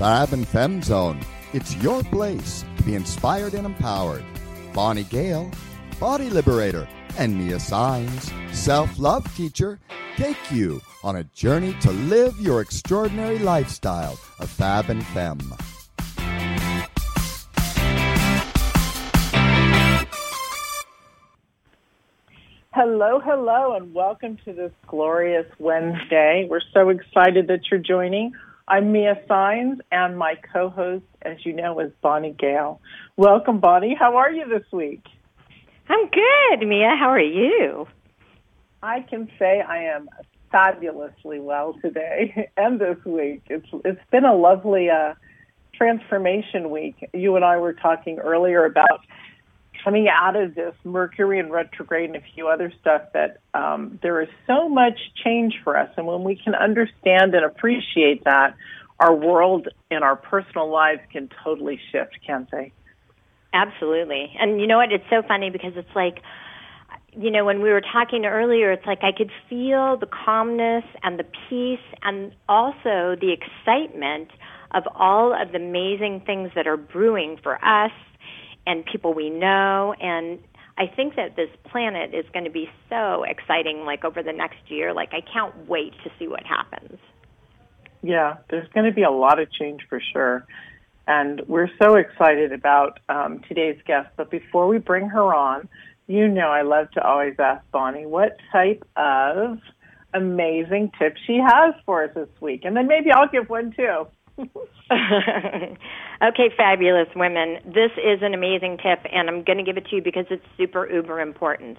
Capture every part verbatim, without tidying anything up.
Fab and Fem Zone. It's your place to be inspired and empowered. Bonnie Gale, body liberator, and Mia Sines, self-love teacher, take you on a journey to live your extraordinary lifestyle of Fab and Fem. Hello, hello, and welcome to this glorious Wednesday. We're so excited that you're joining. I'm Mia Sines, and my co-host, as you know, is Bonnie Gale. Welcome, Bonnie. How are you this week? I'm good, Mia. How are you? I can say I am fabulously well today and this week. It's It's been a lovely uh, transformation week. You and I were talking earlier about coming out of this Mercury and retrograde and a few other stuff that um, there is so much change for us. And when we can understand and appreciate that, our world and our personal lives can totally shift, can't they? Absolutely. And you know what? It's so funny because it's like, you know, when we were talking earlier, it's like I could feel the calmness and the peace and also the excitement of all of the amazing things that are brewing for us and people we know. And I think that this planet is going to be so exciting, like, over the next year. Like, I can't wait to see what happens. Yeah, there's going to be a lot of change for sure. And we're so excited about um, today's guest. But before we bring her on, you know I love to always ask Bonnie what type of amazing tip she has for us this week. And then maybe I'll give one, too. Okay, fabulous women. This is an amazing tip, and I'm going to give it to you because it's super, uber important.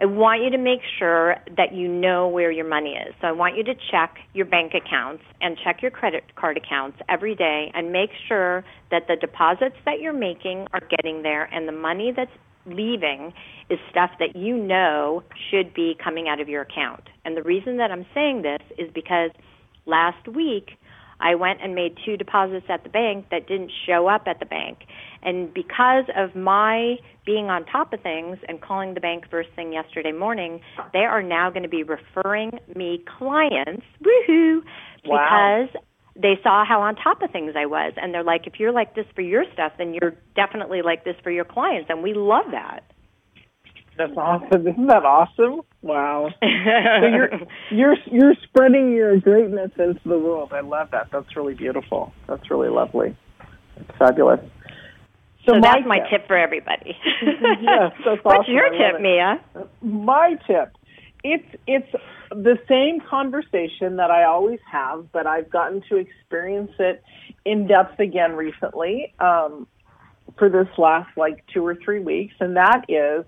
I want you to make sure that you know where your money is. So I want you to check your bank accounts and check your credit card accounts every day and make sure that the deposits that you're making are getting there and the money that's leaving is stuff that you know should be coming out of your account. And the reason that I'm saying this is because last week, I went and made two deposits at the bank that didn't show up at the bank. And because of my being on top of things and calling the bank first thing yesterday morning, they are now going to be referring me clients, woohoo, wow. Because they saw how on top of things I was. And they're like, if you're like this for your stuff, then you're definitely like this for your clients. And we love that. That's awesome. Isn't that awesome? Wow. So you're, you're, you're spreading your greatness into the world. I love that. That's really beautiful. That's really lovely. It's fabulous. So, so my that's my tip. tip for everybody. Yes, that's awesome. What's your tip, Mia? My tip. It's, it's the same conversation that I always have, but I've gotten to experience it in depth again recently um, for this last, like, two or three weeks, and that is,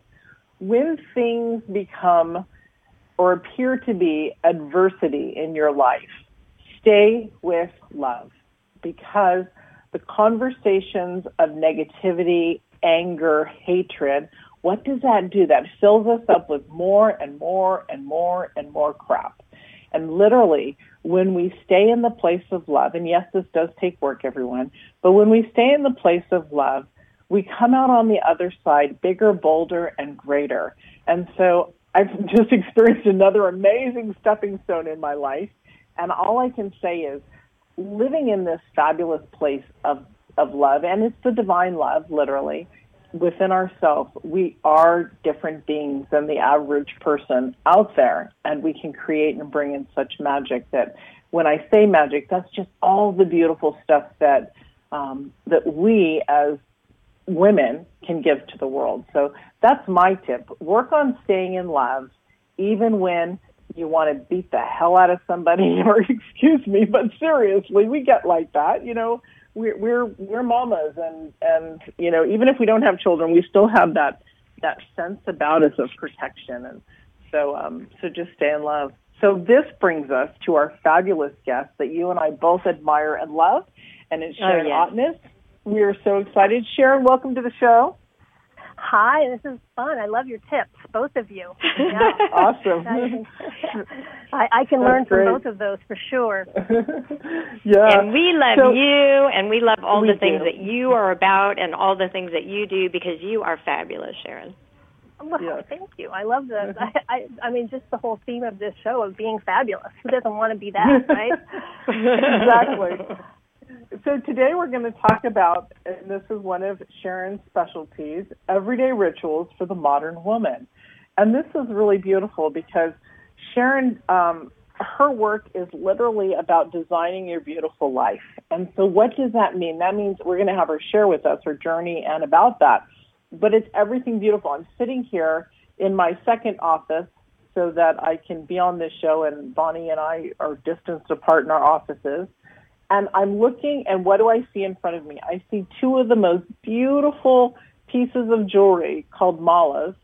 when things become or appear to be adversity in your life, stay with love, because the conversations of negativity, anger, hatred, what does that do? That fills us up with more and more and more and more crap. And literally, when we stay in the place of love, and yes, this does take work, everyone, but when we stay in the place of love, we come out on the other side bigger, bolder, and greater. And so I've just experienced another amazing stepping stone in my life. And all I can say is living in this fabulous place of, of love, and it's the divine love, literally, within ourselves. We are different beings than the average person out there, and we can create and bring in such magic that when I say magic, that's just all the beautiful stuff that um, that we as women can give to the world. So that's my tip. Work on staying in love, even when you want to beat the hell out of somebody, or excuse me, but seriously, we get like that. You know, we're, we're, we're mamas and, and, you know, even if we don't have children, we still have that, that sense about us of protection. And so, um, so just stay in love. So this brings us to our fabulous guest that you and I both admire and love, and it's Sharon Otness. We are so excited. Sharon, welcome to the show. Hi, this is fun. I love your tips, both of you. Yeah. Awesome. I, I can That's learn great. from both of those for sure. Yeah. And we love so, you, and we love all we the things do. that you are about and all the things that you do, because you are fabulous, Sharon. Well, yeah. Thank you. I love the, I, I, I mean, just the whole theme of this show of being fabulous. Who doesn't want to be that, right? Exactly. So today we're going to talk about, and this is one of Sharon's specialties, everyday rituals for the modern woman. And this is really beautiful because Sharon, um, her work is literally about designing your beautiful life. And so what does that mean? That means we're going to have her share with us her journey and about that. But it's everything beautiful. I'm sitting here in my second office so that I can be on this show, and Bonnie and I are distanced apart in our offices. And I'm looking, and what do I see in front of me? I see two of the most beautiful pieces of jewelry called malas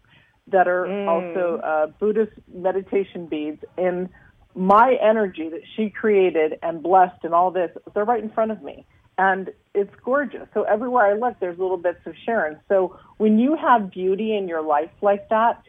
that are mm. also uh, Buddhist meditation beads in my energy that she created and blessed and all this. They're right in front of me, and it's gorgeous. So everywhere I look, there's little bits of Sharon. So when you have beauty in your life like that,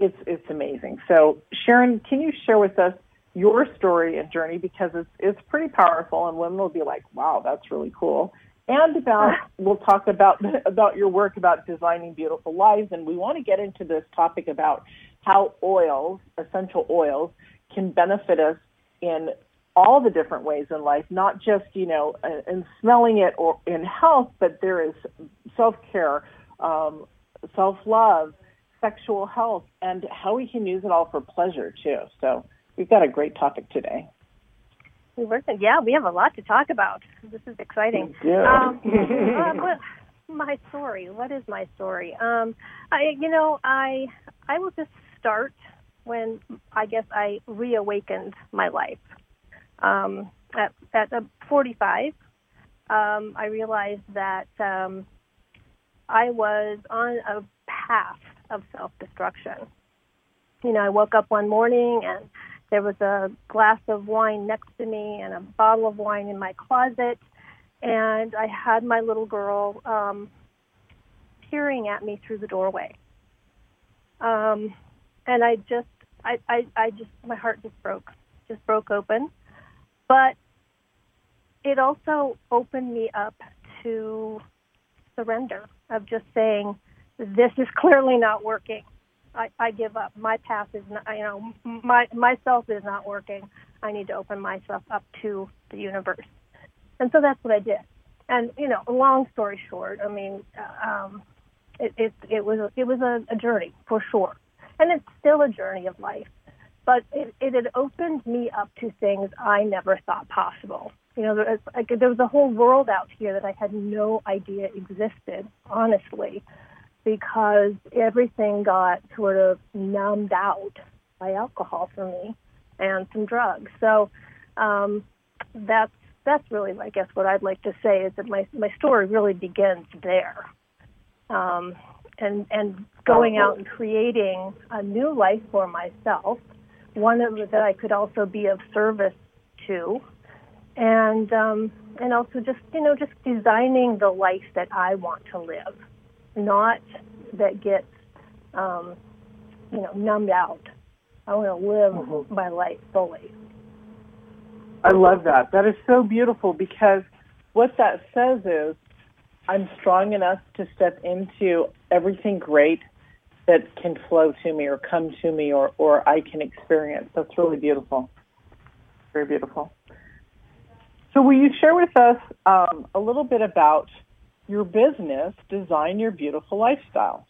it's it's amazing. So Sharon, can you share with us your story and journey, because it's it's pretty powerful, and women will be like, wow, that's really cool. And about we'll talk about about your work about designing beautiful lives, and we want to get into this topic about how oils, essential oils, can benefit us in all the different ways in life, not just, you know, in smelling it or in health, but there is self-care, um, self-love, sexual health, and how we can use it all for pleasure too. So we've got a great topic today. We worked in, yeah, we have a lot to talk about. This is exciting. Yeah. Um, uh, what, my story. What is my story? Um, I, you know, I I will just start when I guess I reawakened my life. Um, at at forty-five, um, I realized that um, I was on a path of self-destruction. You know, I woke up one morning and there was a glass of wine next to me and a bottle of wine in my closet, and I had my little girl um, peering at me through the doorway. Um, and I just, I, I, I just, my heart just broke, just broke open. But it also opened me up to surrender, of just saying, this is clearly not working. I, I give up. My path is not, you know, my myself is not working. I need to open myself up to the universe. And so that's what I did. And, you know, long story short, I mean, um, it, it, it was, it was a, a journey for sure. And it's still a journey of life. But it, it had opened me up to things I never thought possible. You know, there was, like, there was a whole world out here that I had no idea existed, honestly, because everything got sort of numbed out by alcohol for me and some drugs. So um, that's that's really, I guess, what I'd like to say is that my, my story really begins there. Um, and, and going out and creating a new life for myself, one of that I could also be of service to, and um, and also just, you know, just designing the life that I want to live. Not that gets, um, you know, numbed out. I want to live mm-hmm. my life fully. I love that. That is so beautiful, because what that says is I'm strong enough to step into everything great that can flow to me or come to me or, or I can experience. That's really beautiful. Very beautiful. So will you share with us um, a little bit about your business, Design Your Beautiful Lifestyle,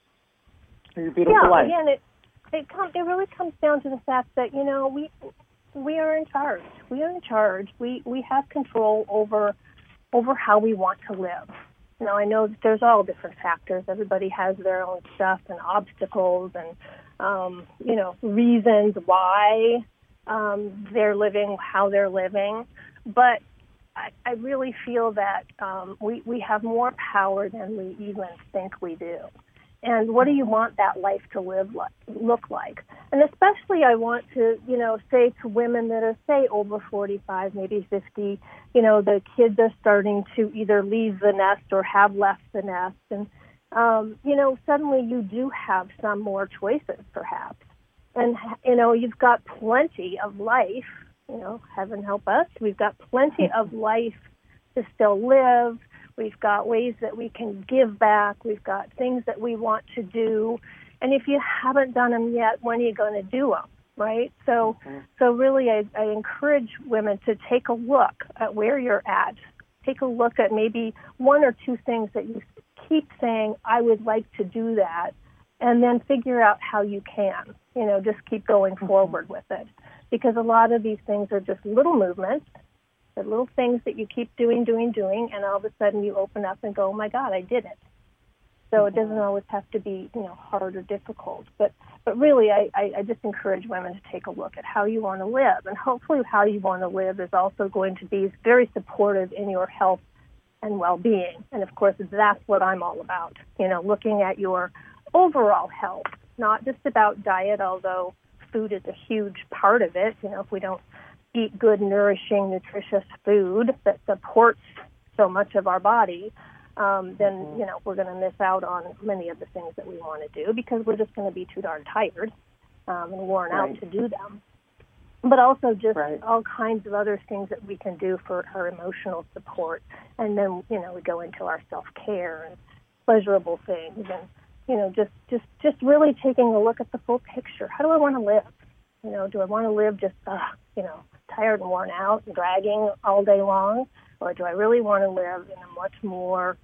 or Your Beautiful yeah, Life. Yeah, again, it it, com- it really comes down to the fact that, you know, we we are in charge. We are in charge. We we have control over over how we want to live. Now, I know that there's all different factors. Everybody has their own stuff and obstacles and, um, you know, reasons why um, they're living how they're living, but I, I really feel that um, we, we have more power than we even think we do. And what do you want that life to live like, look like? And especially I want to, you know, say to women that are, say, over forty-five, maybe fifty, you know, the kids are starting to either leave the nest or have left the nest. And, um, you know, suddenly you do have some more choices, perhaps. And, you know, you've got plenty of life. You know, heaven help us. We've got plenty of life to still live. We've got ways that we can give back. We've got things that we want to do. And if you haven't done them yet, when are you going to do them, right? So, mm-hmm. so really I, I encourage women to take a look at where you're at take a look at maybe one or two things that you keep saying, I would like to do that, and then figure out how you can, you know, just keep going forward with it. Because a lot of these things are just little movements, the little things that you keep doing, doing, doing, and all of a sudden you open up and go, oh, my God, I did it. So it doesn't always have to be, you know, hard or difficult. But but really, I, I, I just encourage women to take a look at how you want to live. And hopefully how you want to live is also going to be very supportive in your health and well-being. And, of course, that's what I'm all about, you know, looking at your overall health, not just about diet, although food is a huge part of it. You know, if we don't eat good, nourishing, nutritious food that supports so much of our body, Um, then, you know, we're going to miss out on many of the things that we want to do because we're just going to be too darn tired um, and worn right. out to do them. But also just right. all kinds of other things that we can do for our emotional support. And then, you know, we go into our self-care and pleasurable things and, you know, just, just, just really taking a look at the full picture. How do I want to live? You know, do I want to live just, uh, you know, tired and worn out and dragging all day long? Or do I really want to live in a much more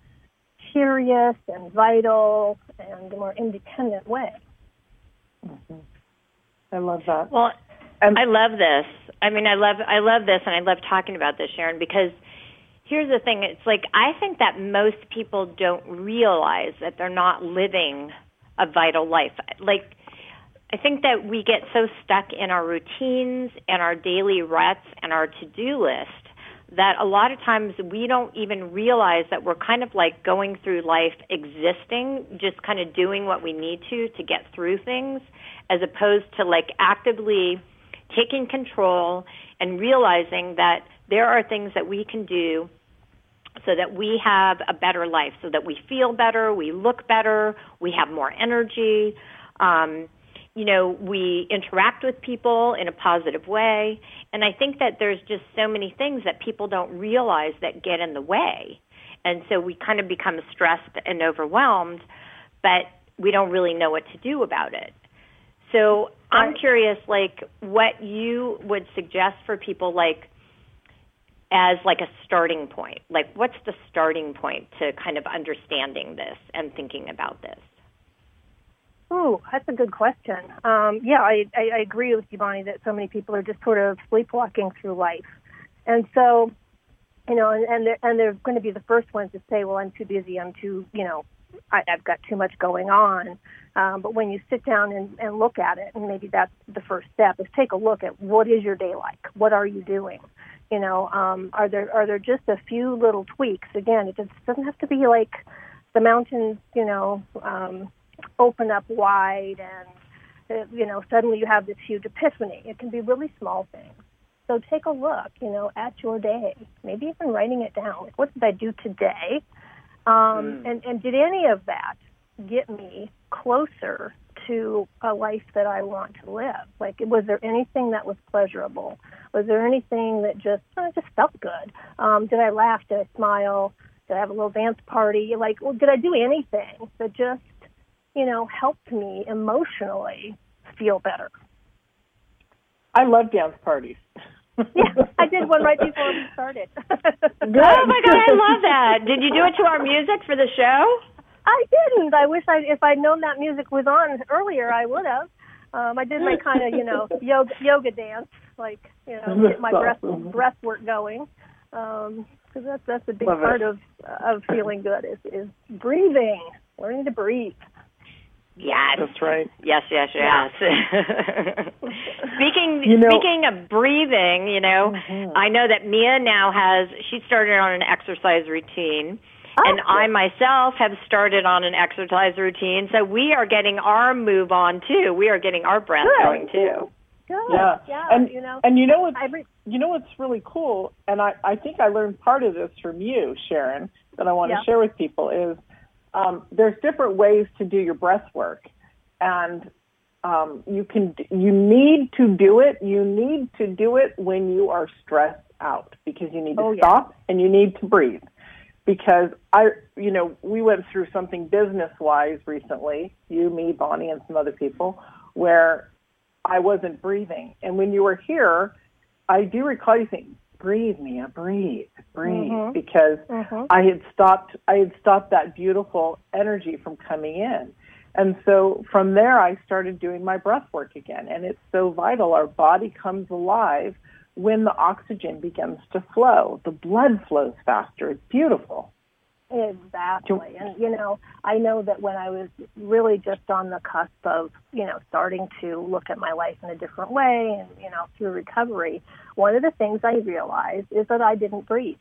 curious and vital and more independent way? Mm-hmm. I love that. Well, um, I love this. I mean, I love I love this, and I love talking about this, Sharon, because here's the thing. It's like I think that most people don't realize that they're not living a vital life. Like, I think that we get so stuck in our routines and our daily ruts and our to-do list that a lot of times we don't even realize that we're kind of like going through life existing, just kind of doing what we need to to get through things, as opposed to like actively taking control and realizing that there are things that we can do so that we have a better life, so that we feel better, we look better, we have more energy, um, you know, we interact with people in a positive way. And I think that there's just so many things that people don't realize that get in the way. And so we kind of become stressed and overwhelmed, but we don't really know what to do about it. So I'm curious, like, what you would suggest for people, like, as like a starting point. Like, what's the starting point to kind of understanding this and thinking about this? Oh, that's a good question. Um, yeah, I, I, I agree with you, Bonnie, that so many people are just sort of sleepwalking through life. And so, you know, and, and, they're, and they're going to be the first ones to say, well, I'm too busy, I'm too, you know, I, I've got too much going on. Um, but when you sit down and, and look at it, and maybe that's the first step, is take a look at what is your day like? What are you doing? You know, um, are there are there just a few little tweaks? Again, it just doesn't have to be like the mountains, you know, um open up wide and, you know, suddenly you have this huge epiphany. It can be really small things. So take a look, you know, at your day, maybe even writing it down. Like, what did I do today? Um, mm. and, and did any of that get me closer to a life that I want to live? Like, was there anything that was pleasurable? Was there anything that just, oh, just felt good? Um, did I laugh? Did I smile? Did I have a little dance party? Like, well, did I do anything that just, you know, helped me emotionally feel better? I love dance parties. Yeah, I did one right before we started. Oh, my God, I love that. Did you do it to our music for the show? I didn't. I wish I, if I'd known that music was on earlier, I would have. Um, I did my kind of, you know, yoga, yoga dance, like, you know, get my breath, breath work going. Um, because that's, that's a big love part it. of of feeling good is, is breathing, learning to breathe. Yes. That's right. Yes, yes, yes. yes. speaking you know, speaking of breathing, you know, mm-hmm. I know that Mia now has, she started on an exercise routine, oh, and cool. I myself have started on an exercise routine, so we are getting our move on, too. We are getting our breath Good. going, too. Good. Yeah. yeah and, you know, and you know what's, re- you know what's really cool, and I, I think I learned part of this from you, Sharon, that I want yeah. to share with people is, Um, there's different ways to do your breath work, and um, you can you need to do it. You need to do it when you are stressed out because you need to oh, yeah. stop and you need to breathe. Because I, you know, we went through something business-wise recently, you, me, Bonnie, and some other people, where I wasn't breathing. And when you were here, I do recall you saying, breathe, Mia, breathe, breathe, mm-hmm. because mm-hmm. I had stopped, I had stopped that beautiful energy from coming in. And so from there, I started doing my breath work again. And it's so vital. Our body comes alive when the oxygen begins to flow. The blood flows faster. It's beautiful. Exactly. And, you know, I know that when I was really just on the cusp of, you know, starting to look at my life in a different way and, you know, through recovery, one of the things I realized is that I didn't breathe.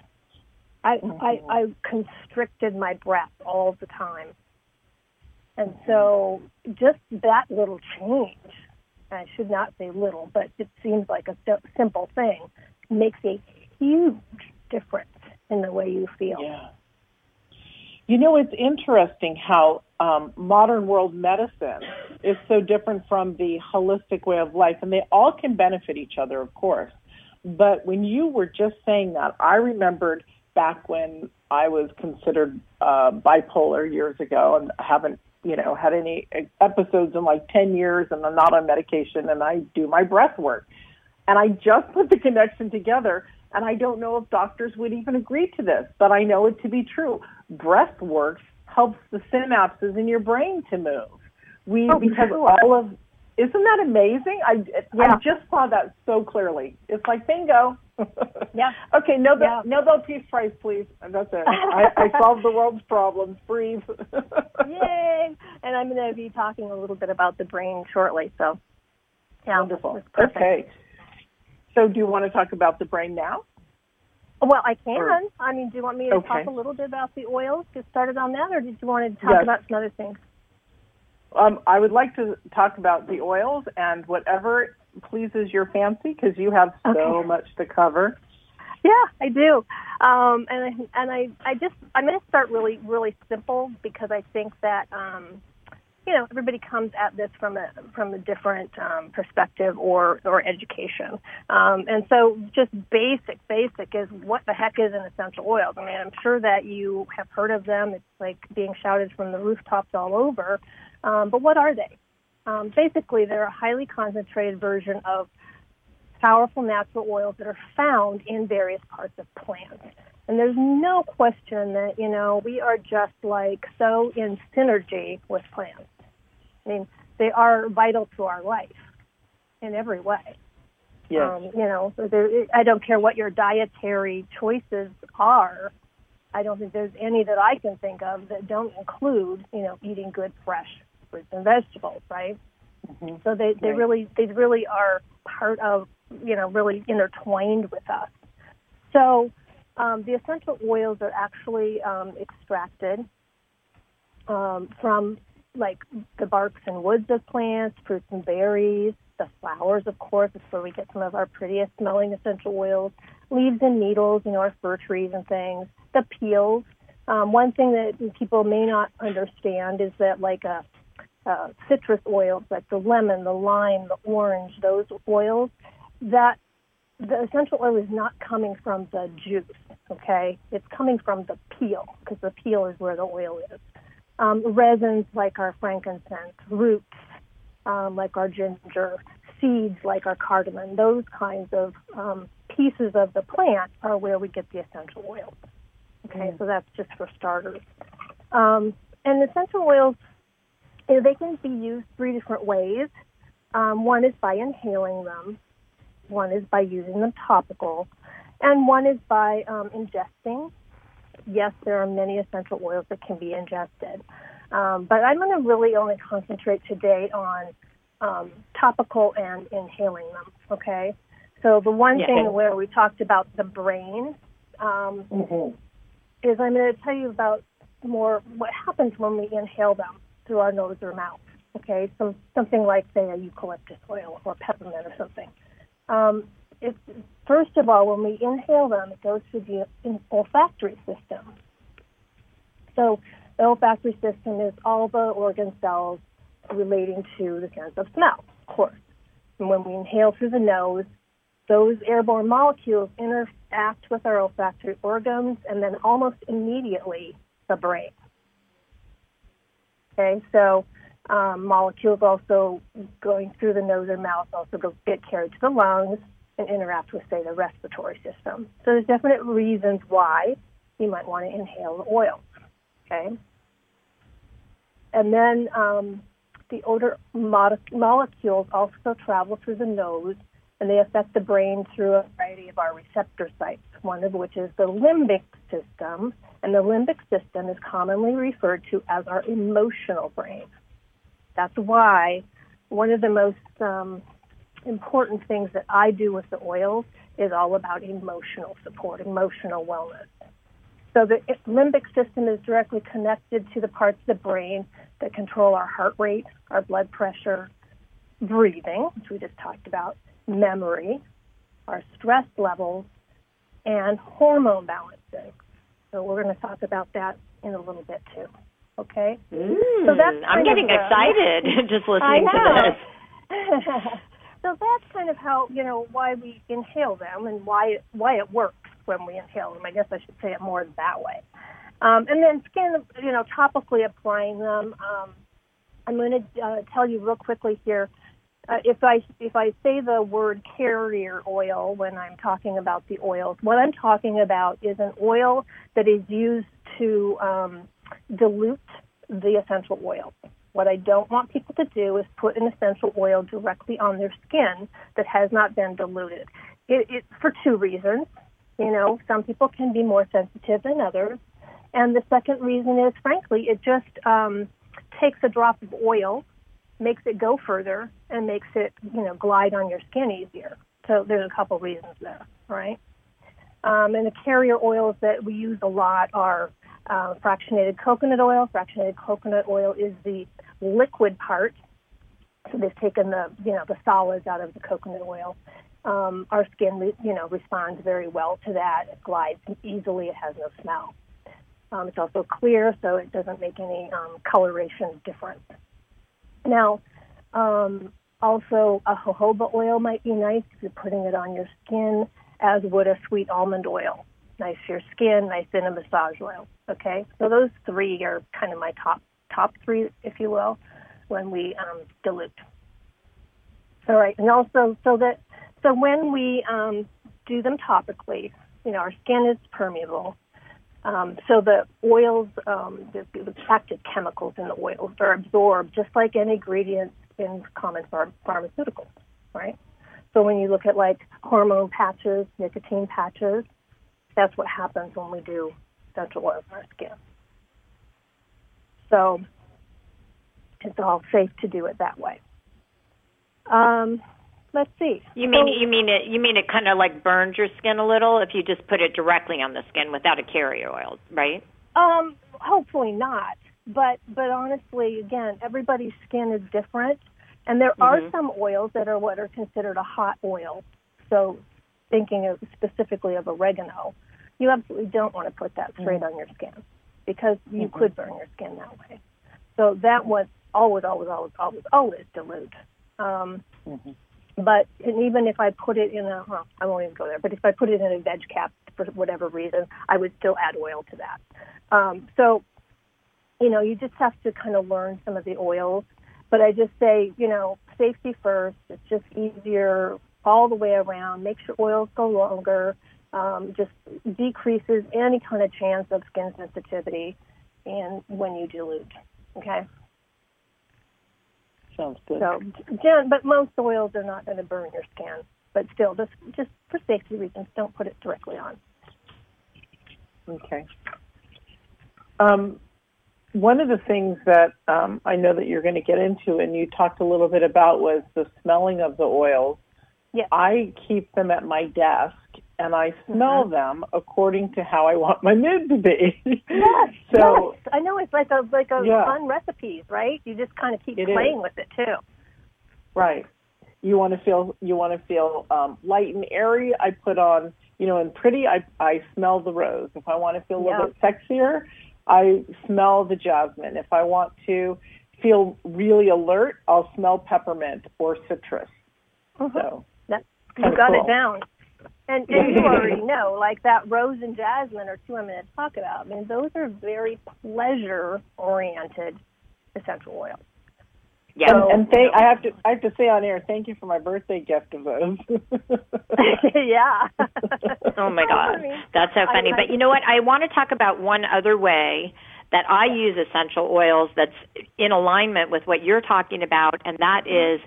I, mm-hmm. I, I constricted my breath all the time. And so just that little change, I should not say little, but it seems like a simple thing, makes a huge difference in the way you feel. Yeah. You know, it's interesting how um, modern world medicine is so different from the holistic way of life, and they all can benefit each other, of course. But when you were just saying that, I remembered back when I was considered uh, bipolar years ago, and haven't, you know, had any episodes in like ten years, and I'm not on medication, and I do my breath work. And I just put the connection together, and I don't know if doctors would even agree to this, but I know it to be true. Breath work helps the synapses in your brain to move. We oh, because sure. all of isn't that amazing? I, yeah. I just saw that so clearly. It's like bingo. Yeah. Okay, Nobel, yeah. Nobel Peace Prize, please. That's it. I, I solved the world's problems. Breathe. Yay! And I'm going to be talking a little bit about the brain shortly. So, yeah, wonderful. Okay. So, do you want to talk about the brain now? Well, I can. Or, I mean, do you want me to okay. talk a little bit about the oils? Get started on that, or did you want to talk yes. about some other things? Um, I would like to talk about the oils and whatever pleases your fancy, because you have so okay. much to cover. Yeah, I do. Um, and I, and I, I just, I'm going to start really, really simple, because I think that, um, you know, everybody comes at this from a from a different um, perspective or, or education. Um, and so just basic, basic is what the heck is an essential oil? I mean, I'm sure that you have heard of them. It's like being shouted from the rooftops all over. Um, but what are they? Um, basically, they're a highly concentrated version of powerful natural oils that are found in various parts of plants. And there's no question that, you know, we are just like so in synergy with plants. I mean, they are vital to our life in every way. Yes. Um, you know, I don't care what your dietary choices are. I don't think there's any that I can think of that don't include, you know, eating good, fresh fruits and vegetables, right? Mm-hmm. So they, they right. really they really are part of, you know, really intertwined with us. So um, the essential oils are actually um, extracted um, from, like, the barks and woods of plants, fruits and berries, the flowers, of course. That's where we get some of our prettiest smelling essential oils, leaves and needles, you know, our fir trees and things, the peels. Um, one thing that people may not understand is that, like, a Uh, citrus oils, like the lemon, the lime, the orange, those oils, that the essential oil is not coming from the juice, okay? It's coming from the peel, because the peel is where the oil is. Um, resins like our frankincense, roots um, like our ginger, seeds like our cardamom, those kinds of um, pieces of the plant are where we get the essential oils, okay? Mm. So that's just for starters. Um, and essential oils, they can be used three different ways. Um, one is by inhaling them, one is by using them topical, and one is by um, ingesting. Yes, there are many essential oils that can be ingested, um, but I'm going to really only concentrate today on um, topical and inhaling them, okay? So the one yeah. thing where we talked about the brain um, mm-hmm. is I'm going to tell you about more what happens when we inhale them through our nose or mouth, okay? So something like, say, a eucalyptus oil or peppermint or something. Um, if, first of all, when we inhale them, it goes through the olfactory system. So the olfactory system is all the organ cells relating to the sense of smell, of course. And when we inhale through the nose, those airborne molecules interact with our olfactory organs and then almost immediately the brain. Okay, so um, molecules also going through the nose or mouth also go, get carried to the lungs, and interact with, say, the respiratory system. So there's definite reasons why you might want to inhale the oil, okay? And then um, the odor mod- molecules also travel through the nose, and they affect the brain through a variety of our receptor sites, one of which is the limbic system, and the limbic system is commonly referred to as our emotional brain. That's why one of the most um, important things that I do with the oils is all about emotional support, emotional wellness. So the limbic system is directly connected to the parts of the brain that control our heart rate, our blood pressure, breathing, which we just talked about, memory, our stress levels, and hormone balancing. So we're going to talk about that in a little bit too. Okay? Mm, so that's I'm getting of, excited uh, just listening to this. So that's kind of how, you know, why we inhale them and why why it works when we inhale them. I guess I should say it more that way. Um, and then skin, you know, topically applying them. Um, I'm going to uh, tell you real quickly here. Uh, if I if I say the word carrier oil when I'm talking about the oils, what I'm talking about is an oil that is used to um, dilute the essential oil. What I don't want people to do is put an essential oil directly on their skin that has not been diluted. It, it for two reasons. You know, some people can be more sensitive than others. And the second reason is, frankly, it just um, takes a drop of oil, makes it go further, and makes it, you know, glide on your skin easier. So there's a couple reasons there, right? Um, and the carrier oils that we use a lot are uh, fractionated coconut oil. Fractionated coconut oil is the liquid part. So they've taken the, you know, the solids out of the coconut oil. Um, our skin, you know, responds very well to that. It glides easily. It has no smell. Um, it's also clear, so it doesn't make any um, coloration difference. Now, um, also a jojoba oil might be nice if you're putting it on your skin, as would a sweet almond oil. Nice for your skin, nice in a massage oil, okay? So those three are kind of my top top three, if you will, when we um, dilute. All right, and also so that so when we um, do them topically, you know, our skin is permeable. Um, so the oils, um, the, the active chemicals in the oils are absorbed just like any ingredient in common pharm- pharmaceuticals, right? So when you look at like hormone patches, nicotine patches, that's what happens when we do essential oils on our skin. So it's all safe to do it that way. Um, let's see. You mean so, you mean it? You mean it kind of like burns your skin a little if you just put it directly on the skin without a carrier oil, right? Um, hopefully not. But but honestly, again, everybody's skin is different, and there mm-hmm. are some oils that are what are considered a hot oil. So thinking of specifically of oregano, you absolutely don't want to put that straight mm-hmm. on your skin because you mm-hmm. could burn your skin that way. So that was always always always always always dilute. Um, mm-hmm. But and even if I put it in a, well, I won't even go there, but if I put it in a veg cap for whatever reason, I would still add oil to that. Um, so, you know, you just have to kind of learn some of the oils. But I just say, you know, safety first. It's just easier all the way around. Makes your oils go longer. Um, just decreases any kind of chance of skin sensitivity and when you dilute, okay? Sounds good. So, yeah, but most oils are not going to burn your skin. But still, just just for safety reasons, don't put it directly on. Okay. Um, one of the things that um, I know that you're going to get into, and you talked a little bit about, was the smelling of the oils. Yes. I keep them at my desk, and I smell mm-hmm. them according to how I want my mood to be. Yes, so, yes. I know it's like a like a yeah. fun recipes, right? You just kind of keep it playing is. with it too. Right. You want to feel you want to feel um, light and airy. I put on, you know, and pretty. I I smell the rose. If I want to feel a little yeah. bit sexier, I smell the jasmine. If I want to feel really alert, I'll smell peppermint or citrus. Mm-hmm. So that, you got cool. it down. And, and you already know, like that rose and jasmine are two I'm going to talk about. I mean, those are very pleasure-oriented essential oils. Yes. And, and thank, I have to I have to say on air, thank you for my birthday gift of those. Yeah. Oh, my God. That's so funny. But you know what? I want to talk about one other way that I use essential oils that's in alignment with what you're talking about, and that is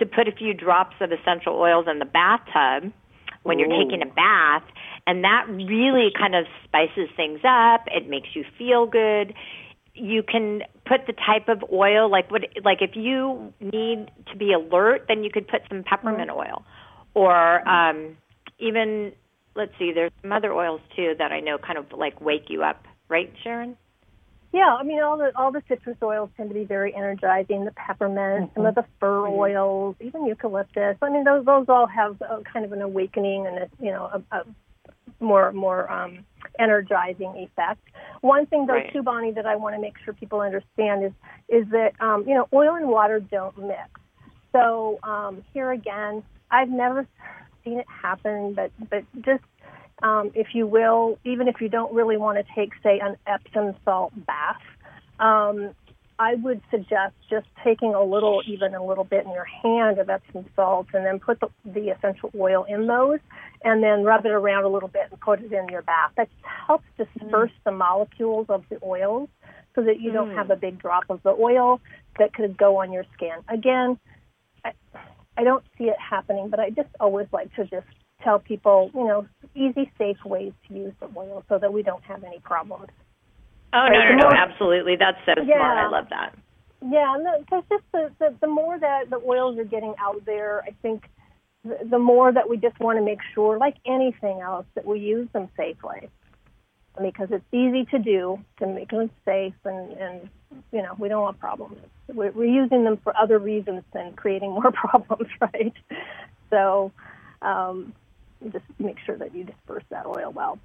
to put a few drops of essential oils in the bathtub when you're Ooh. Taking a bath, and that really kind of spices things up. It makes you feel good. You can put the type of oil, like what, like if you need to be alert, then you could put some peppermint oil, or um, even let's see, there's some other oils too that I know kind of like wake you up, right, Sharon? Yeah, I mean all the all the citrus oils tend to be very energizing. The peppermint, mm-hmm. some of the fir oils, mm-hmm. even eucalyptus. I mean those those all have a, kind of an awakening and a, you know a, a more more. Um, energizing effect. One thing, though, right. too, Bonnie, that I want to make sure people understand is is that, um, you know, oil and water don't mix. So um, here again, I've never seen it happen, but, but just, um, if you will, even if you don't really want to take, say, an Epsom salt bath, um, I would suggest just taking a little, even a little bit in your hand of Epsom salts, and then put the, the essential oil in those and then rub it around a little bit and put it in your bath. That helps disperse mm. the molecules of the oils so that you mm. don't have a big drop of the oil that could go on your skin. Again, I, I don't see it happening, but I just always like to just tell people, you know, easy, safe ways to use the oil so that we don't have any problems. Oh, no, no, no, absolutely. That's so smart. Yeah. I love that. Yeah, and the, it's just the, the, the more that the oils are getting out there, I think the, the more that we just want to make sure, like anything else, that we use them safely. Because it's easy to do, to make them safe, and, and you know, we don't want problems. We're, we're using them for other reasons than creating more problems, right? So um, just make sure that you disperse that oil well.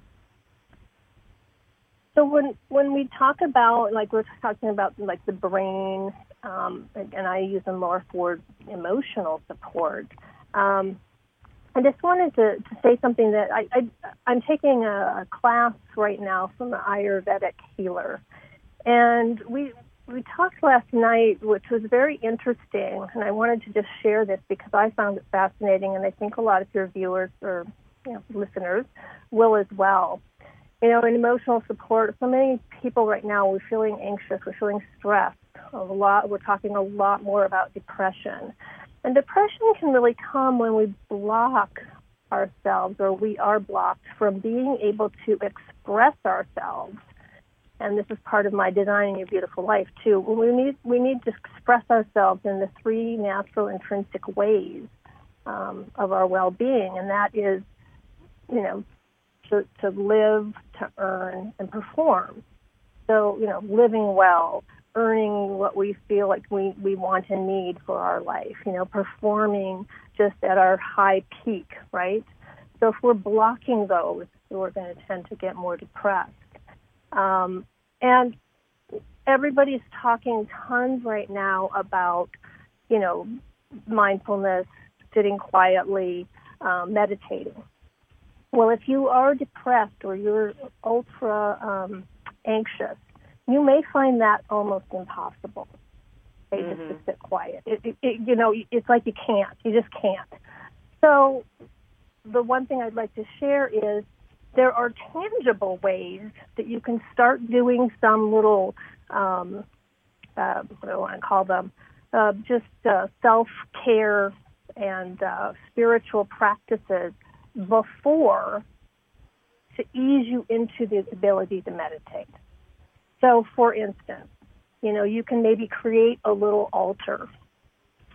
So when when we talk about, like we're talking about, like the brain, um, and I use them more for emotional support, um, I just wanted to, to say something that I, I, I'm taking a, a class right now from an Ayurvedic healer. And we we talked last night, which was very interesting, and I wanted to just share this because I found it fascinating, and I think a lot of your viewers or you know, listeners will as well. You know, in emotional support, so many people right now, we're feeling anxious, we're feeling stressed a lot. We're talking a lot more about depression. And depression can really come when we block ourselves, or we are blocked from being able to express ourselves. And this is part of my Designing Your Beautiful Life, too. We need, we need to express ourselves in the three natural intrinsic ways um, of our well-being, and that is, you know, To, to live, to earn, and perform. So, you know, living well, earning what we feel like we, we want and need for our life, you know, performing just at our high peak, right? So if we're blocking those, we're going to tend to get more depressed. Um, and everybody's talking tons right now about, you know, mindfulness, sitting quietly, um, meditating. Well, if you are depressed or you're ultra um, anxious, you may find that almost impossible, okay, mm-hmm. just to sit quiet. It, it, it, you know, it's like you can't. You just can't. So the one thing I'd like to share is there are tangible ways that you can start doing some little, um, uh, what do I want to call them, uh, just uh, self-care and uh, spiritual practices before to ease you into the ability to meditate. So, for instance, you know, you can maybe create a little altar.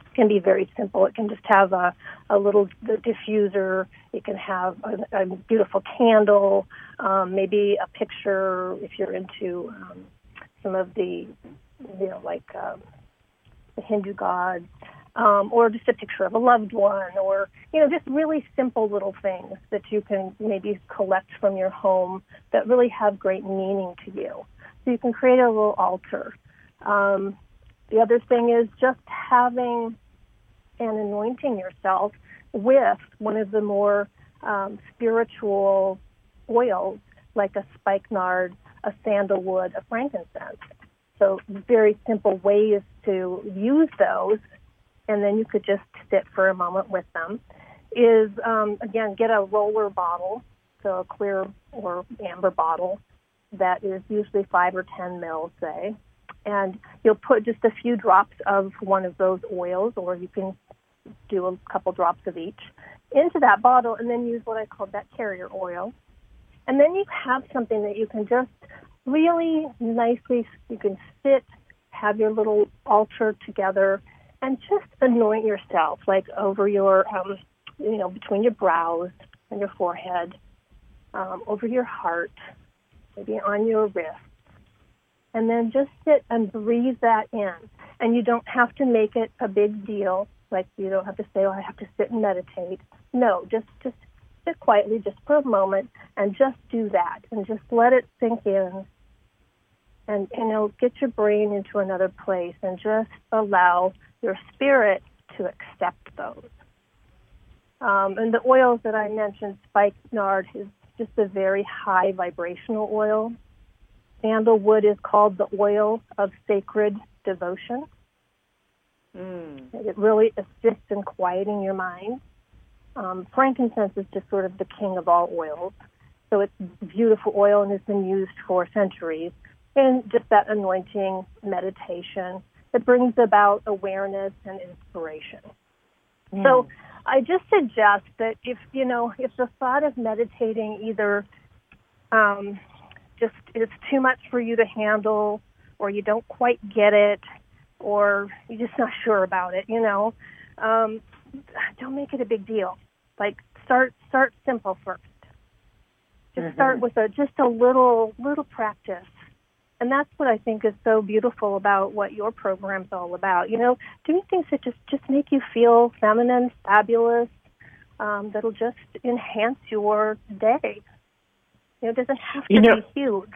It can be very simple. It can just have a, a little diffuser. It can have a, a beautiful candle, um, maybe a picture if you're into um, some of the, you know, like um, the Hindu gods. Um, or just a picture of a loved one, or, you know, just really simple little things that you can maybe collect from your home that really have great meaning to you. So you can create a little altar. Um, the other thing is just having and anointing yourself with one of the more um, spiritual oils, like a spikenard, a sandalwood, a frankincense. So very simple ways to use those, and then you could just sit for a moment with them, is, um, again, get a roller bottle, so a clear or amber bottle that is usually five or ten mils, say, and you'll put just a few drops of one of those oils, or you can do a couple drops of each, into that bottle, and then use what I call that carrier oil. And then you have something that you can just really nicely, you can sit, have your little altar together, and just anoint yourself, like over your, um, you know, between your brows and your forehead, um, over your heart, maybe on your wrist. And then just sit and breathe that in. And you don't have to make it a big deal. Like, you don't have to say, oh, I have to sit and meditate. No, just just sit quietly, just for a moment, and just do that. And just let it sink in. And, you know, get your brain into another place and just allow your spirit to accept those. Um, and the oils that I mentioned, Spikenard is just a very high vibrational oil. Sandalwood is called the oil of sacred devotion. Mm. It really assists in quieting your mind. Um, frankincense is just sort of the king of all oils. So it's beautiful oil and has been used for centuries. And just that anointing meditation that brings about awareness and inspiration. Mm. So I just suggest that if, you know, if the thought of meditating either um, just it's too much for you to handle, or you don't quite get it, or you're just not sure about it, you know, um, don't make it a big deal. Like, start start simple first. Just mm-hmm. start with a just a little little practice. And that's what I think is so beautiful about what your program's all about. You know, doing things that just, just make you feel feminine, fabulous, um, that'll just enhance your day. You know, it doesn't have to you know, be huge.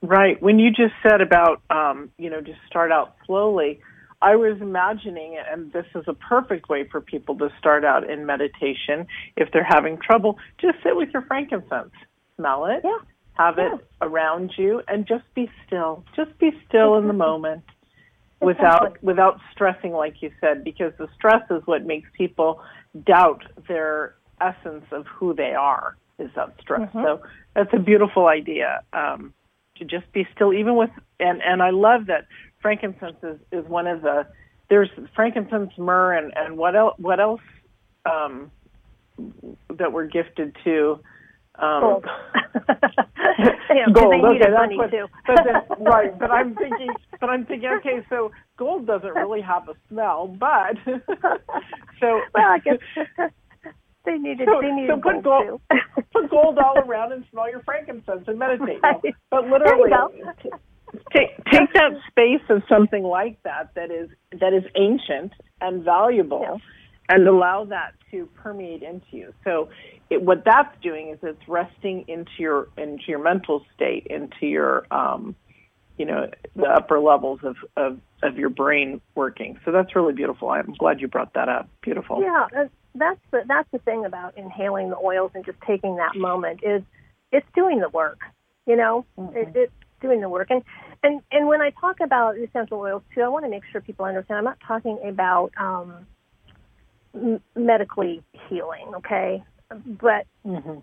Right. When you just said about, um, you know, just start out slowly, I was imagining, and this is a perfect way for people to start out in meditation, if they're having trouble, just sit with your frankincense, smell it. Yeah. Have it yeah. around you, and just be still. Just be still in the moment without without stressing, like you said, because the stress is what makes people doubt their essence of who they are, is that stress. Mm-hmm. So that's a beautiful idea, um, to just be still, even with, and, and I love that frankincense is, is one of the, there's frankincense, myrrh, and, and what, el- what else um, that we're gifted to, Um, gold. yeah, gold. Okay, that's what. But then, right, but I'm thinking. But I'm thinking. Okay, so gold doesn't really have a smell, but so. Well, I guess they needed. So, they needed so put gold. gold put gold all around and smell your frankincense and meditate. Right. No, but literally, take take that space of something like that that is that is ancient and valuable. Yeah. And allow that to permeate into you. So it, what that's doing is it's resting into your into your mental state, into your, um, you know, the upper levels of, of, of your brain working. So that's really beautiful. I'm glad you brought that up. Beautiful. Yeah, that's the, that's the thing about inhaling the oils and just taking that moment is it's doing the work, you know, mm-hmm. it, it's doing the work. And, and, and when I talk about essential oils, too, I want to make sure people understand I'm not talking about... Um, medically healing, okay? But mm-hmm.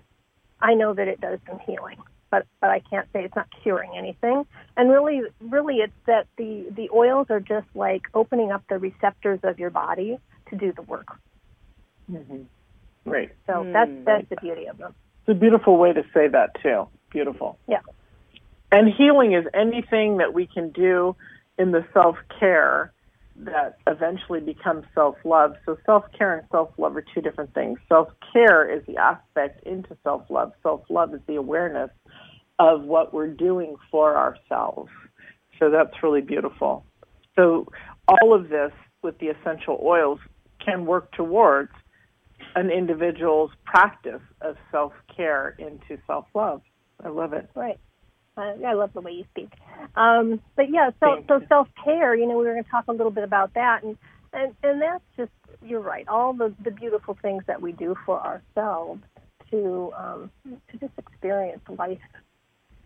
I know that it does some healing, but, but I can't say it's not curing anything. And really, really it's that the, the oils are just like opening up the receptors of your body to do the work. Mm-hmm. Right. So mm-hmm. that's, that's the beauty of them. It's a beautiful way to say that, too. Beautiful. Yeah. And healing is anything that we can do in the self-care that eventually becomes self-love. So self-care and self-love are two different things. Self-care is the aspect into self-love. Self-love is the awareness of what we're doing for ourselves. So that's really beautiful. So all of this with the essential oils can work towards an individual's practice of self-care into self-love. I love it. Right. I love the way you speak. Um, but, yeah, so, so self-care, you know, we were going to talk a little bit about that. And, and, and that's just, you're right, all the, the beautiful things that we do for ourselves to um, to just experience life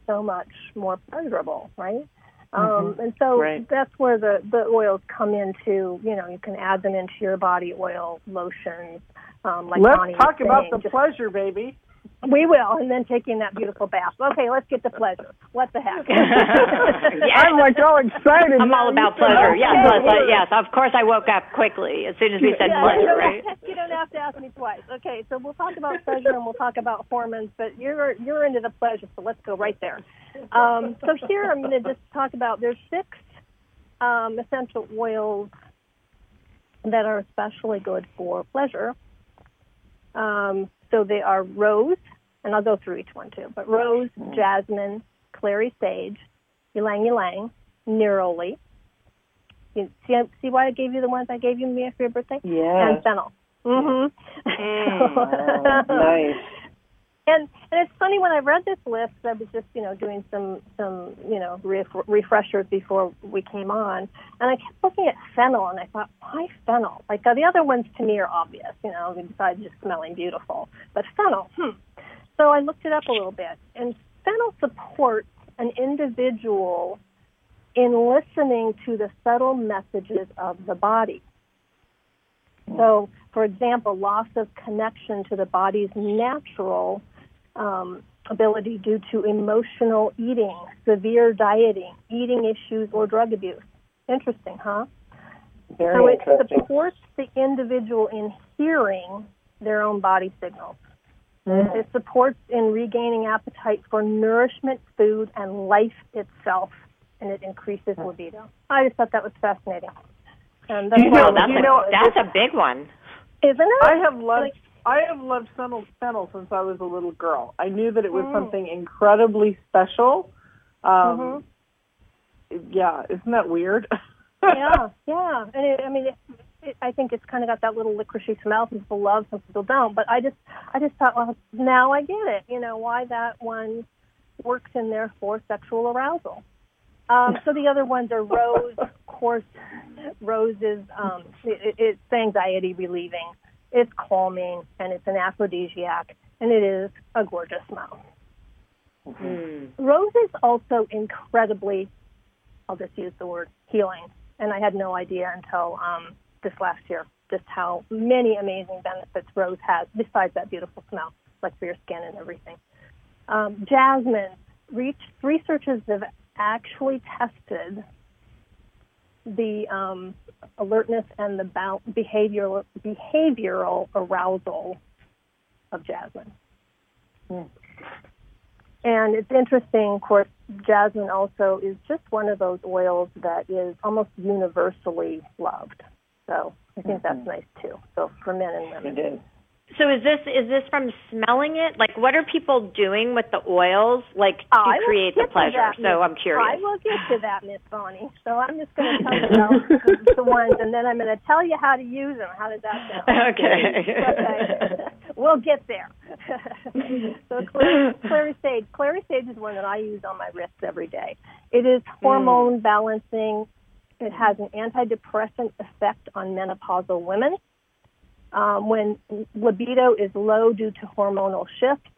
so much more pleasurable, right? Um, mm-hmm. And so right. that's where the, the oils come into, you know, you can add them into your body oil, lotions. Um, like let's Bonnie talk about the Just, pleasure, baby. We will, and then taking that beautiful bath. Okay, let's get to pleasure. What the heck? Yes. I'm like all excited. I'm all about pleasure. Okay. Yes, but yes, of course I woke up quickly as soon as we said yeah, pleasure, you know, right? You don't have to ask me twice. Okay, so we'll talk about pleasure and we'll talk about hormones, but you're you're into the pleasure, so let's go right there. Um, so here I'm going to just talk about there's six um, essential oils that are especially good for pleasure. Um, so they are rose, and I'll go through each one too, but rose, jasmine, clary sage, ylang-ylang, neroli. You see, see why I gave you the ones I gave you, Mia, for your birthday? Yeah. And fennel. Mm-hmm. Mm, so, nice. And and it's funny, when I read this list, I was just, you know, doing some, some you know, re- refreshers before we came on, and I kept looking at fennel, and I thought, why fennel? Like, the other ones to me are obvious, you know, besides just smelling beautiful, but fennel, hmm. So I looked it up a little bit, and fennel supports an individual in listening to the subtle messages of the body. So, for example, loss of connection to the body's natural Um, ability due to emotional eating, severe dieting, eating issues, or drug abuse. Interesting, huh? Very so it interesting. Supports the individual in hearing their own body signals. Mm. It supports in regaining appetite for nourishment, food, and life itself, and it increases mm. libido. I just thought that was fascinating. And that's, you know, that's, you a, know, that's a big one. Isn't it? I have loved like, I have loved fennel, fennel since I was a little girl. I knew that it was mm. something incredibly special. Um, mm-hmm. Yeah, isn't that weird? yeah, yeah. And it, I mean, it, it, I think it's kind of got that little licoricey smell. Some people love, some people don't. But I just, I just thought, well, now I get it. You know why that one works in there for sexual arousal. Um, so the other ones are rose, of course. Rose is um, it, it's anxiety relieving. It's calming, and it's an aphrodisiac, and it is a gorgeous smell. Mm-hmm. Rose is also incredibly, I'll just use the word, healing. And I had no idea until um, this last year just how many amazing benefits rose has, besides that beautiful smell, like for your skin and everything. Um, jasmine, re- researchers have actually tested the um, alertness and the bal- behavioral behavioral arousal of jasmine. Mm. And it's interesting, of course, jasmine also is just one of those oils that is almost universally loved. So I think mm-hmm. that's nice, too, so for men and women. It is. So is this is this from smelling it? Like, what are people doing with the oils, like, to I create the pleasure? That, so I'm curious. I will get to that, Miss Bonnie. So I'm just going to tell you about the, the ones, and then I'm going to tell you how to use them. How does that sound? Okay. okay. We'll get there. So clary, clary sage. Clary sage is one that I use on my wrists every day. It is hormone mm. balancing. It has an antidepressant effect on menopausal women. Um, when libido is low due to hormonal shifts,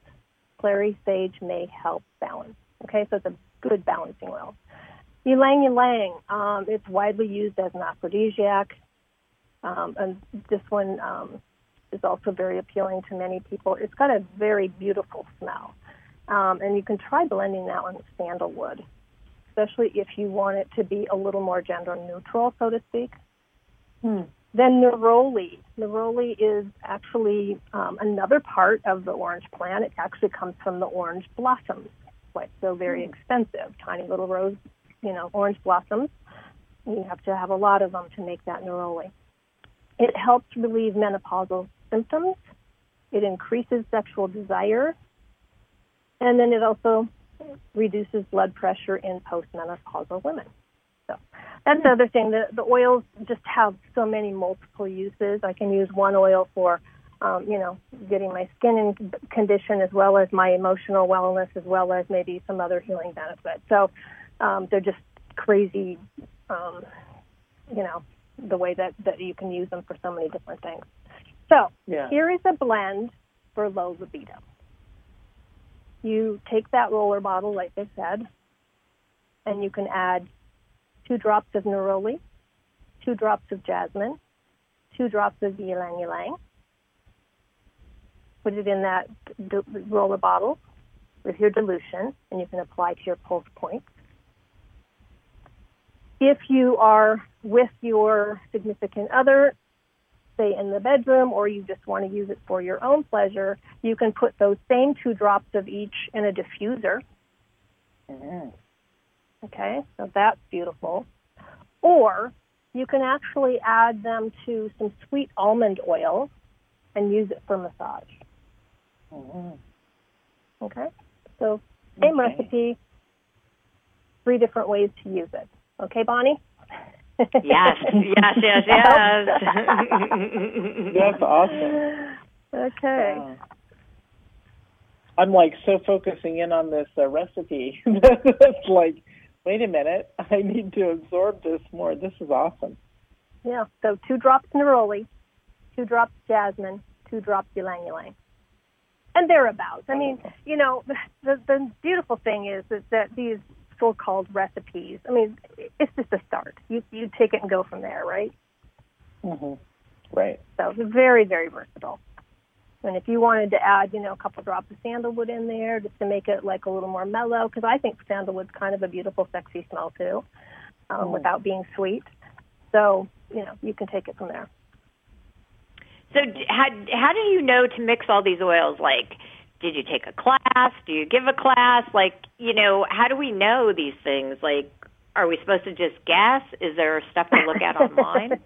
clary sage may help balance. Okay, so it's a good balancing oil. Ylang-ylang, um, it's widely used as an aphrodisiac. Um, and this one um, is also very appealing to many people. It's got a very beautiful smell. Um, and you can try blending that one with sandalwood, especially if you want it to be a little more gender neutral, so to speak. Hmm. Then neroli. Neroli is actually um, another part of the orange plant. It actually comes from the orange blossoms. Why it's so very mm. expensive? Tiny little rose, you know, orange blossoms. You have to have a lot of them to make that neroli. It helps relieve menopausal symptoms. It increases sexual desire. And then it also reduces blood pressure in postmenopausal women. So that's the other thing. The, the oils just have so many multiple uses. I can use one oil for, um, you know, getting my skin in condition, as well as my emotional wellness, as well as maybe some other healing benefit. So um, they're just crazy, um, you know, the way that, that you can use them for so many different things. So yeah. Here is a blend for low libido. You take that roller bottle, like I said, and you can add two drops of neroli, two drops of jasmine, two drops of ylang-ylang. Put it in that d- roller bottle with your dilution, and you can apply to your pulse points. If you are with your significant other, say in the bedroom, or you just want to use it for your own pleasure, you can put those same two drops of each in a diffuser. Mm-hmm. Okay, so that's beautiful. Or you can actually add them to some sweet almond oil and use it for massage. Mm-hmm. Okay, so same okay. recipe, three different ways to use it. Okay, Bonnie? yes, yes, yes, yes. That's awesome. Okay. Uh, I'm like so focusing in on this uh, recipe. It's like, wait a minute, I need to absorb this more. This is awesome. Yeah, so two drops neroli, two drops jasmine, two drops ylang-ylang. And thereabouts. I mean, you know, the, the beautiful thing is, is that these so-called recipes, I mean, it's just a start. You you take it and go from there, right? Mm-hmm. Right. So it's very, very versatile. And if you wanted to add, you know, a couple drops of sandalwood in there just to make it like a little more mellow, because I think sandalwood's kind of a beautiful, sexy smell too, um, mm. without being sweet. So, you know, you can take it from there. So how how do you know to mix all these oils? Like, did you take a class? Do you give a class? Like, you know, how do we know these things? Like, are we supposed to just guess? Is there stuff to look at online?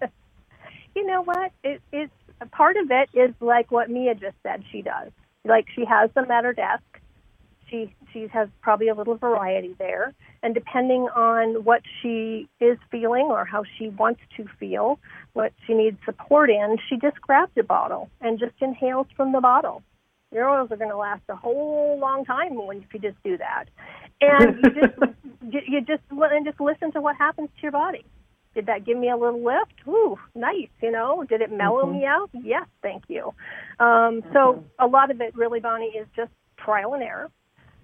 You know what? It, it's part of it is like what Mia just said she does. Like, she has them at her desk. She she has probably a little variety there. And depending on what she is feeling or how she wants to feel, what she needs support in, she just grabs a bottle and just inhales from the bottle. Your oils are going to last a whole long time when if you just do that. And you just you just and just listen to what happens to your body. Did that give me a little lift? Ooh, nice, you know. Did it mellow mm-hmm. me out? Yes, thank you. Um, mm-hmm. So a lot of it really, Bonnie, is just trial and error.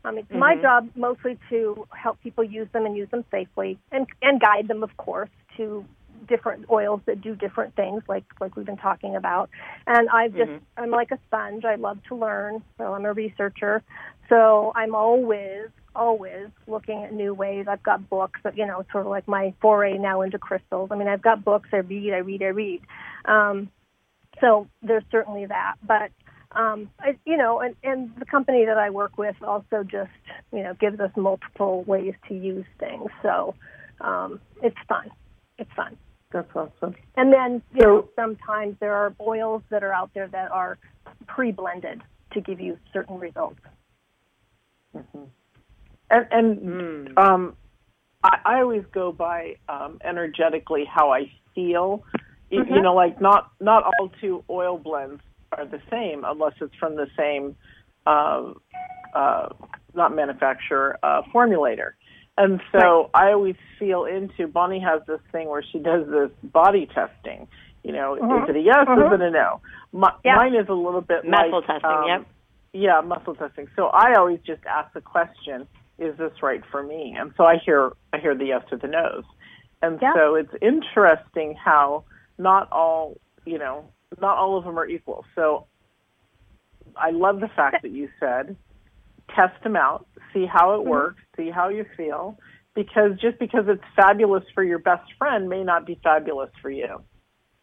Um, it's mm-hmm. my job mostly to help people use them and use them safely and, and guide them, of course, to different oils that do different things, like like we've been talking about. And I've just, mm-hmm. I'm like a sponge. I love to learn, so I'm a researcher. So I'm always, always looking at new ways. I've got books, but, you know, sort of like my foray now into crystals. I mean, I've got books. I read, I read, I read. Um, so there's certainly that. But, um, I, you know, and, and the company that I work with also just, you know, gives us multiple ways to use things. So um, it's fun. It's fun. That's awesome. And then, you so, know, sometimes there are oils that are out there that are pre-blended to give you certain results. Mm-hmm. And, and mm. um, I, I always go by um, energetically how I feel. Mm-hmm. You know, like not, not all two oil blends are the same unless it's from the same, uh, uh, not manufacturer, uh, formulator. And so right. I always feel into, Bonnie has this thing where she does this body testing. You know, mm-hmm. is it a yes, mm-hmm. is it a no? My, yeah. Mine is a little bit muscle like... Muscle testing, um, yep. Yeah, muscle testing. So I always just ask the question, is this right for me? And so I hear I hear the yes or the no's. And yeah. so it's interesting how not all, you know, not all of them are equal. So I love the fact that you said... Test them out, see how it works, see how you feel, because just because it's fabulous for your best friend may not be fabulous for you.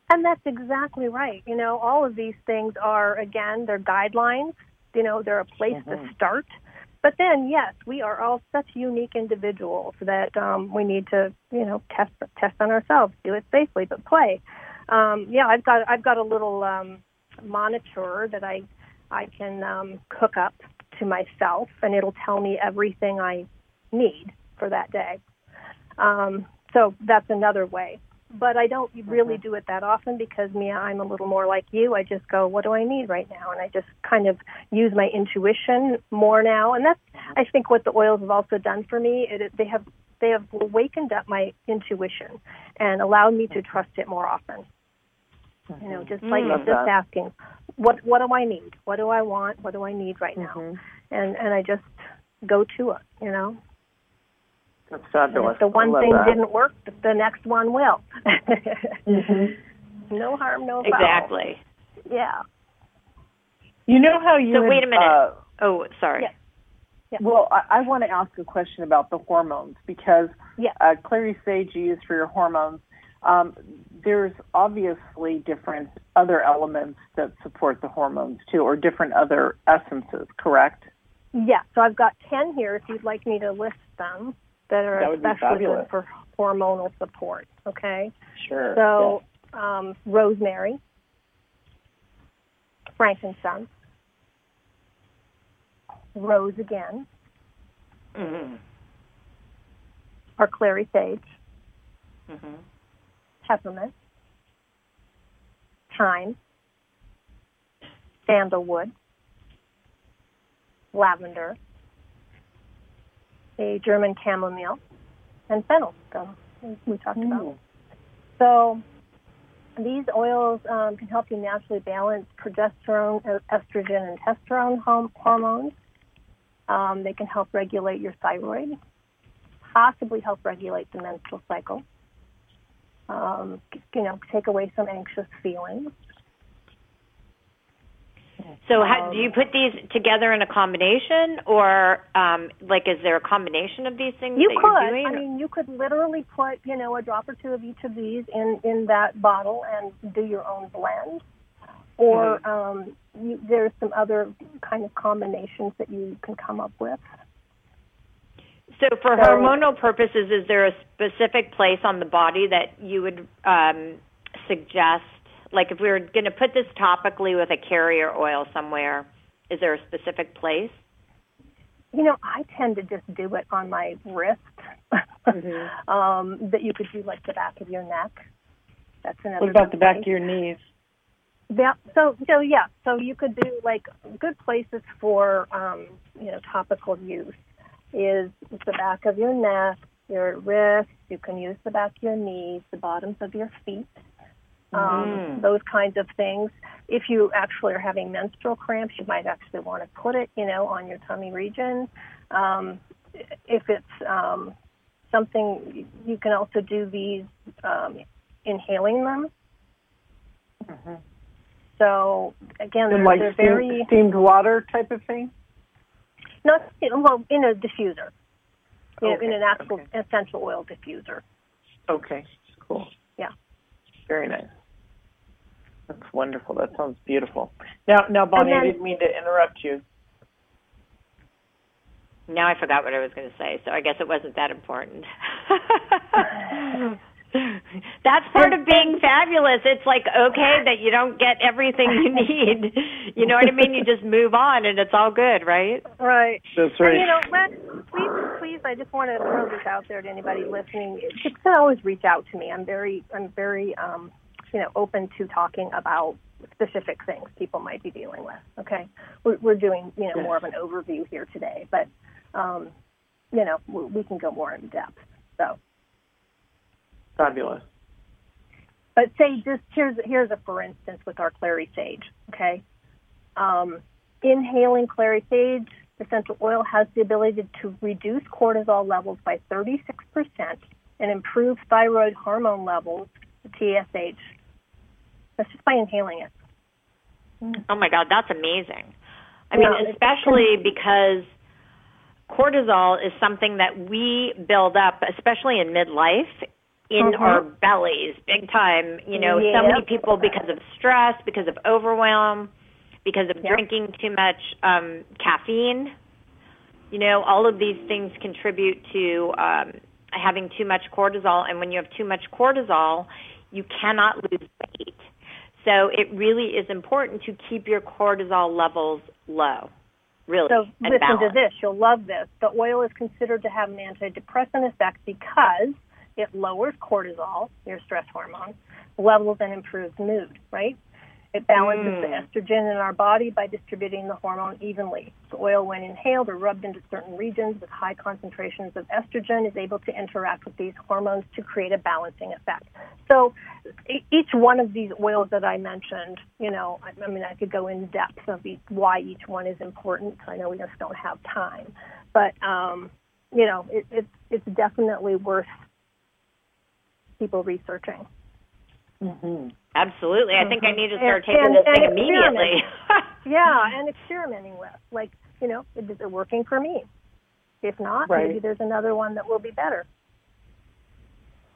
And that's exactly right. You know, all of these things are, again, they're guidelines. You know, they're a place mm-hmm. to start. But then, yes, we are all such unique individuals that um, we need to, you know, test test on ourselves, do it safely, but play. Um, yeah, I've got I've got a little um, monitor that I I can um, hook up to myself, and it'll tell me everything I need for that day. Um, so that's another way. But I don't really mm-hmm. do it that often because, Mia, I'm a little more like you. I just go, what do I need right now? And I just kind of use my intuition more now. And that's, I think, what the oils have also done for me. It, they have they have wakened up my intuition and allowed me to trust it more often. You know, just like mm, just that. asking, what what do I need? What do I want? What do I need right now? Mm-hmm. And and I just go to it, you know. That's fabulous. If the one thing that. didn't work, the next one will. Mm-hmm. No harm, no foul. Exactly. Yeah. You know how you... So had, wait a minute. Uh, oh, sorry. Yeah. Yeah. Well, I, I want to ask a question about the hormones because yeah. uh, Clary Sage you use for your hormones. Um, there's obviously different other elements that support the hormones too, or different other essences, correct? Yeah. So I've got ten here if you'd like me to list them that are that especially good for hormonal support. Okay. Sure. So yeah. um, rosemary, frankincense, rose again, mm-hmm. or clary sage, mm-hmm. peppermint, thyme, sandalwood, lavender, a German chamomile, and fennel, so we talked mm. about. So these oils um, can help you naturally balance progesterone, estrogen, and testosterone hom- hormones. Um, they can help regulate your thyroid, possibly help regulate the menstrual cycle, um, you know, take away some anxious feelings. So how, um, do you put these together in a combination or, um, like, is there a combination of these things you that could. You're doing? I mean, you could literally put, you know, a drop or two of each of these in, in that bottle and do your own blend. Or um, you, there's some other kind of combinations that you can come up with. So for so, hormonal purposes, is there a specific place on the body that you would um, suggest? Like if we were going to put this topically with a carrier oil somewhere, is there a specific place? You know, I tend to just do it on my wrist, mm-hmm. um, that you could do like the back of your neck. That's another. What about the back place. of your knees? Yeah, so, so yeah, so you could do, like, good places for, um, you know, topical use is the back of your neck, your wrists, you can use the back of your knees, the bottoms of your feet, um, mm. those kinds of things. If you actually are having menstrual cramps, you might actually want to put it, you know, on your tummy region. Um, if it's um, something, you can also do these, um, inhaling them. Mm-hmm. So, again, they're, like they're steam, very... steamed water type of thing? No, well, in a diffuser. Okay. You know, in an actual okay. essential oil diffuser. Okay, cool. Yeah. Very nice. That's wonderful. That sounds beautiful. Now, now Bonnie, then, I didn't mean to interrupt you. Now I forgot what I was going to say, so I guess it wasn't that important. That's part of being fabulous. It's like, okay, that you don't get everything you need. You know what I mean? You just move on, and it's all good, right? Right. That's right. And, you know, let's, please, please, I just want to throw this out there to anybody listening. You can always reach out to me. I'm very, I'm very, um, you know, open to talking about specific things people might be dealing with, okay? We're, we're doing, you know, more of an overview here today, but, um, you know, we can go more in depth, so. Fabulous. But say, just here's here's a for instance with our clary sage. Okay, um, inhaling clary sage essential oil has the ability to reduce cortisol levels by thirty-six percent and improve thyroid hormone levels, the T S H. That's just by inhaling it. Oh my God, that's amazing. I yeah, mean, especially because cortisol is something that we build up, especially in midlife. In mm-hmm. our bellies, big time. You know, yep. so many people, because of stress, because of overwhelm, because of yep. drinking too much um, caffeine, you know, all of these things contribute to um, having too much cortisol. And when you have too much cortisol, you cannot lose weight. So it really is important to keep your cortisol levels low. Really, so listen balance. to this. You'll love this. The oil is considered to have an antidepressant effect because it lowers cortisol, your stress hormone, levels and improves mood, right? It balances mm. the estrogen in our body by distributing the hormone evenly. The oil, when inhaled or rubbed into certain regions with high concentrations of estrogen, is able to interact with these hormones to create a balancing effect. So each one of these oils that I mentioned, you know, I mean, I could go in depth of each, why each one is important. I know we just don't have time. But, um, you know, it, it, it's definitely worth people researching. Mm-hmm. Absolutely. Mm-hmm. I think I need to start and, taking and, this and thing immediately. Yeah, and experimenting with. Like, you know, is it working for me? If not, right. maybe there's another one that will be better.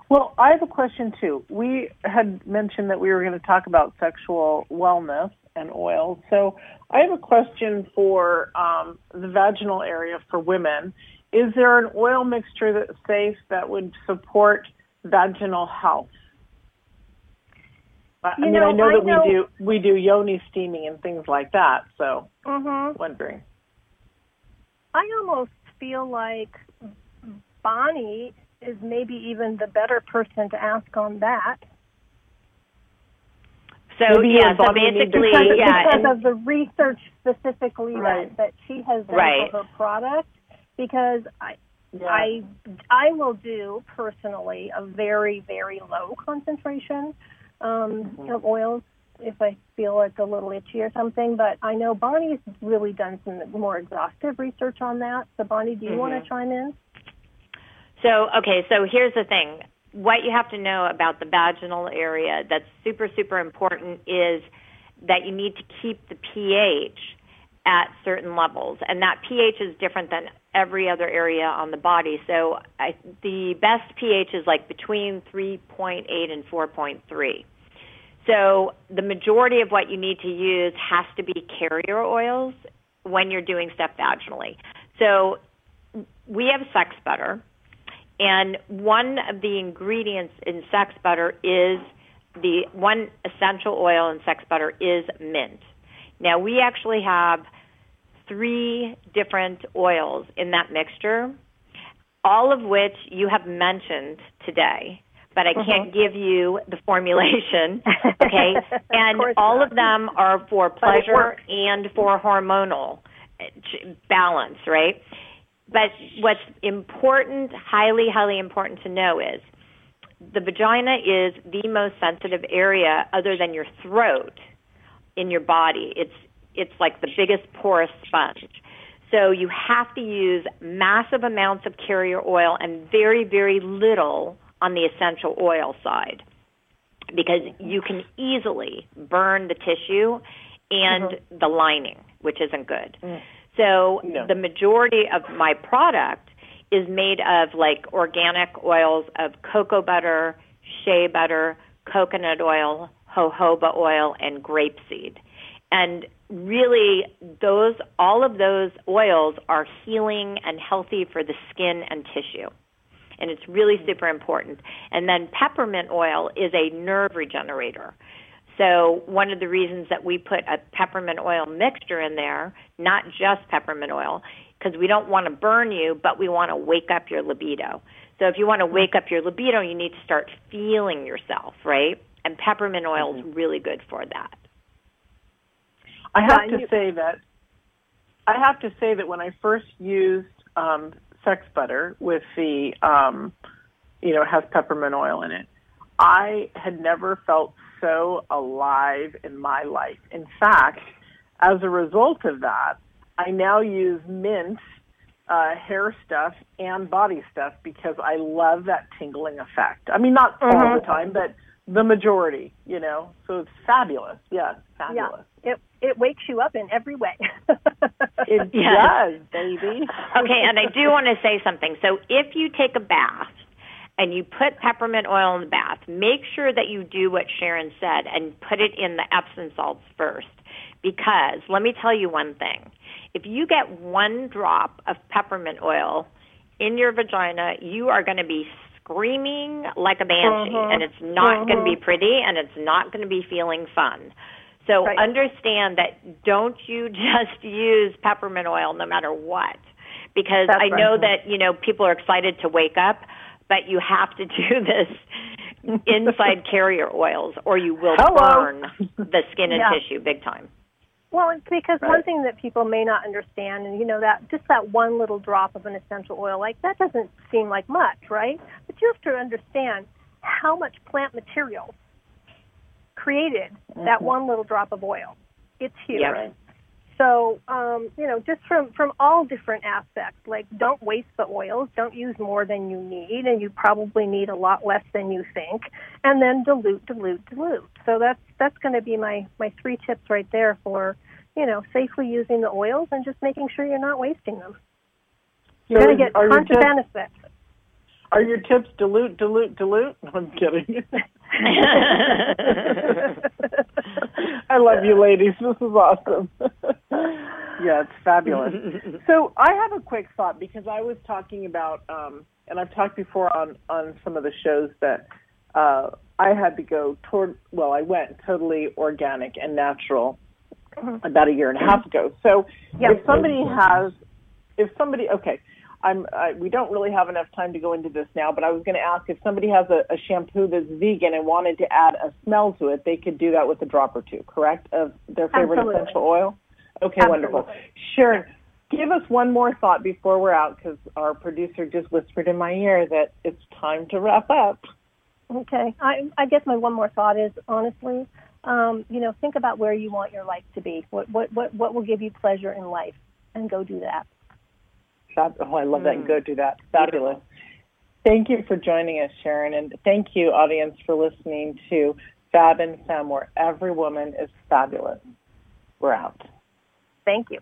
Well, I have a question, too. We had mentioned that we were going to talk about sexual wellness and oils. So I have a question for um, the vaginal area for women. Is there an oil mixture that's safe that would support vaginal health? I you mean, know, I know I that know. we do we do yoni steaming and things like that, so mm-hmm. wondering. I almost feel like Bonnie is maybe even the better person to ask on that. So, maybe yeah, so basically, because, yeah. Because and, of the research specifically right. that, that she has done right. for her product, because I, yeah. I, I will do, personally, a very, very low concentration um, mm-hmm. of oils if I feel like a little itchy or something. But I know Bonnie's really done some more exhaustive research on that. So, Bonnie, do you mm-hmm. want to chime in? So, okay, so here's the thing. What you have to know about the vaginal area that's super, super important is that you need to keep the pH at certain levels. And that pH is different than every other area on the body. So I, the best pH is like between three point eight and four point three. So the majority of what you need to use has to be carrier oils when you're doing stuff vaginally. So we have sex butter. And one of the ingredients in sex butter is the one essential oil in sex butter is mint. Now, we actually have three different oils in that mixture, all of which you have mentioned today, but I can't mm-hmm. give you the formulation, okay? And of all not. of them are for pleasure and for hormonal balance, right? But what's important, highly, highly important to know is the vagina is the most sensitive area other than your throat in your body. It's it's like the biggest porous sponge. So you have to use massive amounts of carrier oil and very, very little on the essential oil side because you can easily burn the tissue and mm-hmm. the lining, which isn't good. Mm. So no. the majority of my product is made of, like, organic oils of cocoa butter, shea butter, coconut oil, jojoba oil, and grapeseed. And really, those all of those oils are healing and healthy for the skin and tissue. And it's really super important. And then peppermint oil is a nerve regenerator. So one of the reasons that we put a peppermint oil mixture in there, not just peppermint oil, because we don't want to burn you, but we want to wake up your libido. So if you want to wake up your libido, you need to start feeling yourself, right? And peppermint oil mm-hmm. is really good for that. I have to say that I have to say that when I first used um, sex butter with the, um, you know, it has peppermint oil in it, I had never felt so alive in my life. In fact, as a result of that, I now use mint, uh, hair stuff, and body stuff because I love that tingling effect. I mean, not mm-hmm. all the time, but the majority, you know. So it's fabulous. Yes, fabulous. Yeah. It it wakes you up in every way. It yes. does, baby. Okay, and I do want to say something. So if you take a bath, and you put peppermint oil in the bath, make sure that you do what Sharon said and put it in the Epsom salts first. Because let me tell you one thing. If you get one drop of peppermint oil in your vagina, you are going to be screaming like a banshee. Uh-huh. And it's not uh-huh. going to be pretty and it's not going to be feeling fun. So right. understand that don't you just use peppermint oil no matter what. Because That's I know right. that, you know, people are excited to wake up. But you have to do this inside carrier oils or you will Hello. burn the skin and yeah. tissue big time. Well, it's because right. one thing that people may not understand, and you know that just that one little drop of an essential oil, like that doesn't seem like much, right? But you have to understand how much plant material created mm-hmm. that one little drop of oil. It's huge. Yep. So, um, you know, just from, from all different aspects, like don't waste the oils, don't use more than you need, and you probably need a lot less than you think, and then dilute, dilute, dilute. So that's that's going to be my, my three tips right there for, you know, safely using the oils and just making sure you're not wasting them. You're so going to get tons of benefit. Are your tips dilute, dilute, dilute? I'm kidding. I love you, ladies. This is awesome. Yeah, it's fabulous. So I have a quick thought because I was talking about, um, and I've talked before on, on some of the shows that uh, I had to go toward, well, I went totally organic and natural about a year and a half ago. So yeah. if somebody has, if somebody, okay, I'm, I, we don't really have enough time to go into this now, but I was going to ask if somebody has a, a shampoo that's vegan and wanted to add a smell to it, they could do that with a drop or two, correct, of their favorite Absolutely. Essential oil? Okay, Absolutely. Wonderful. Sharon, give us one more thought before we're out because our producer just whispered in my ear that it's time to wrap up. Okay. I, I guess my one more thought is, honestly, um, you know, think about where you want your life to be. What, what, what, what will give you pleasure in life? And go do that. Oh, I love that. Mm. Go do that. Fabulous. Thank you for joining us, Sharon. And thank you, audience, for listening to Fab and Fem, where every woman is fabulous. We're out. Thank you.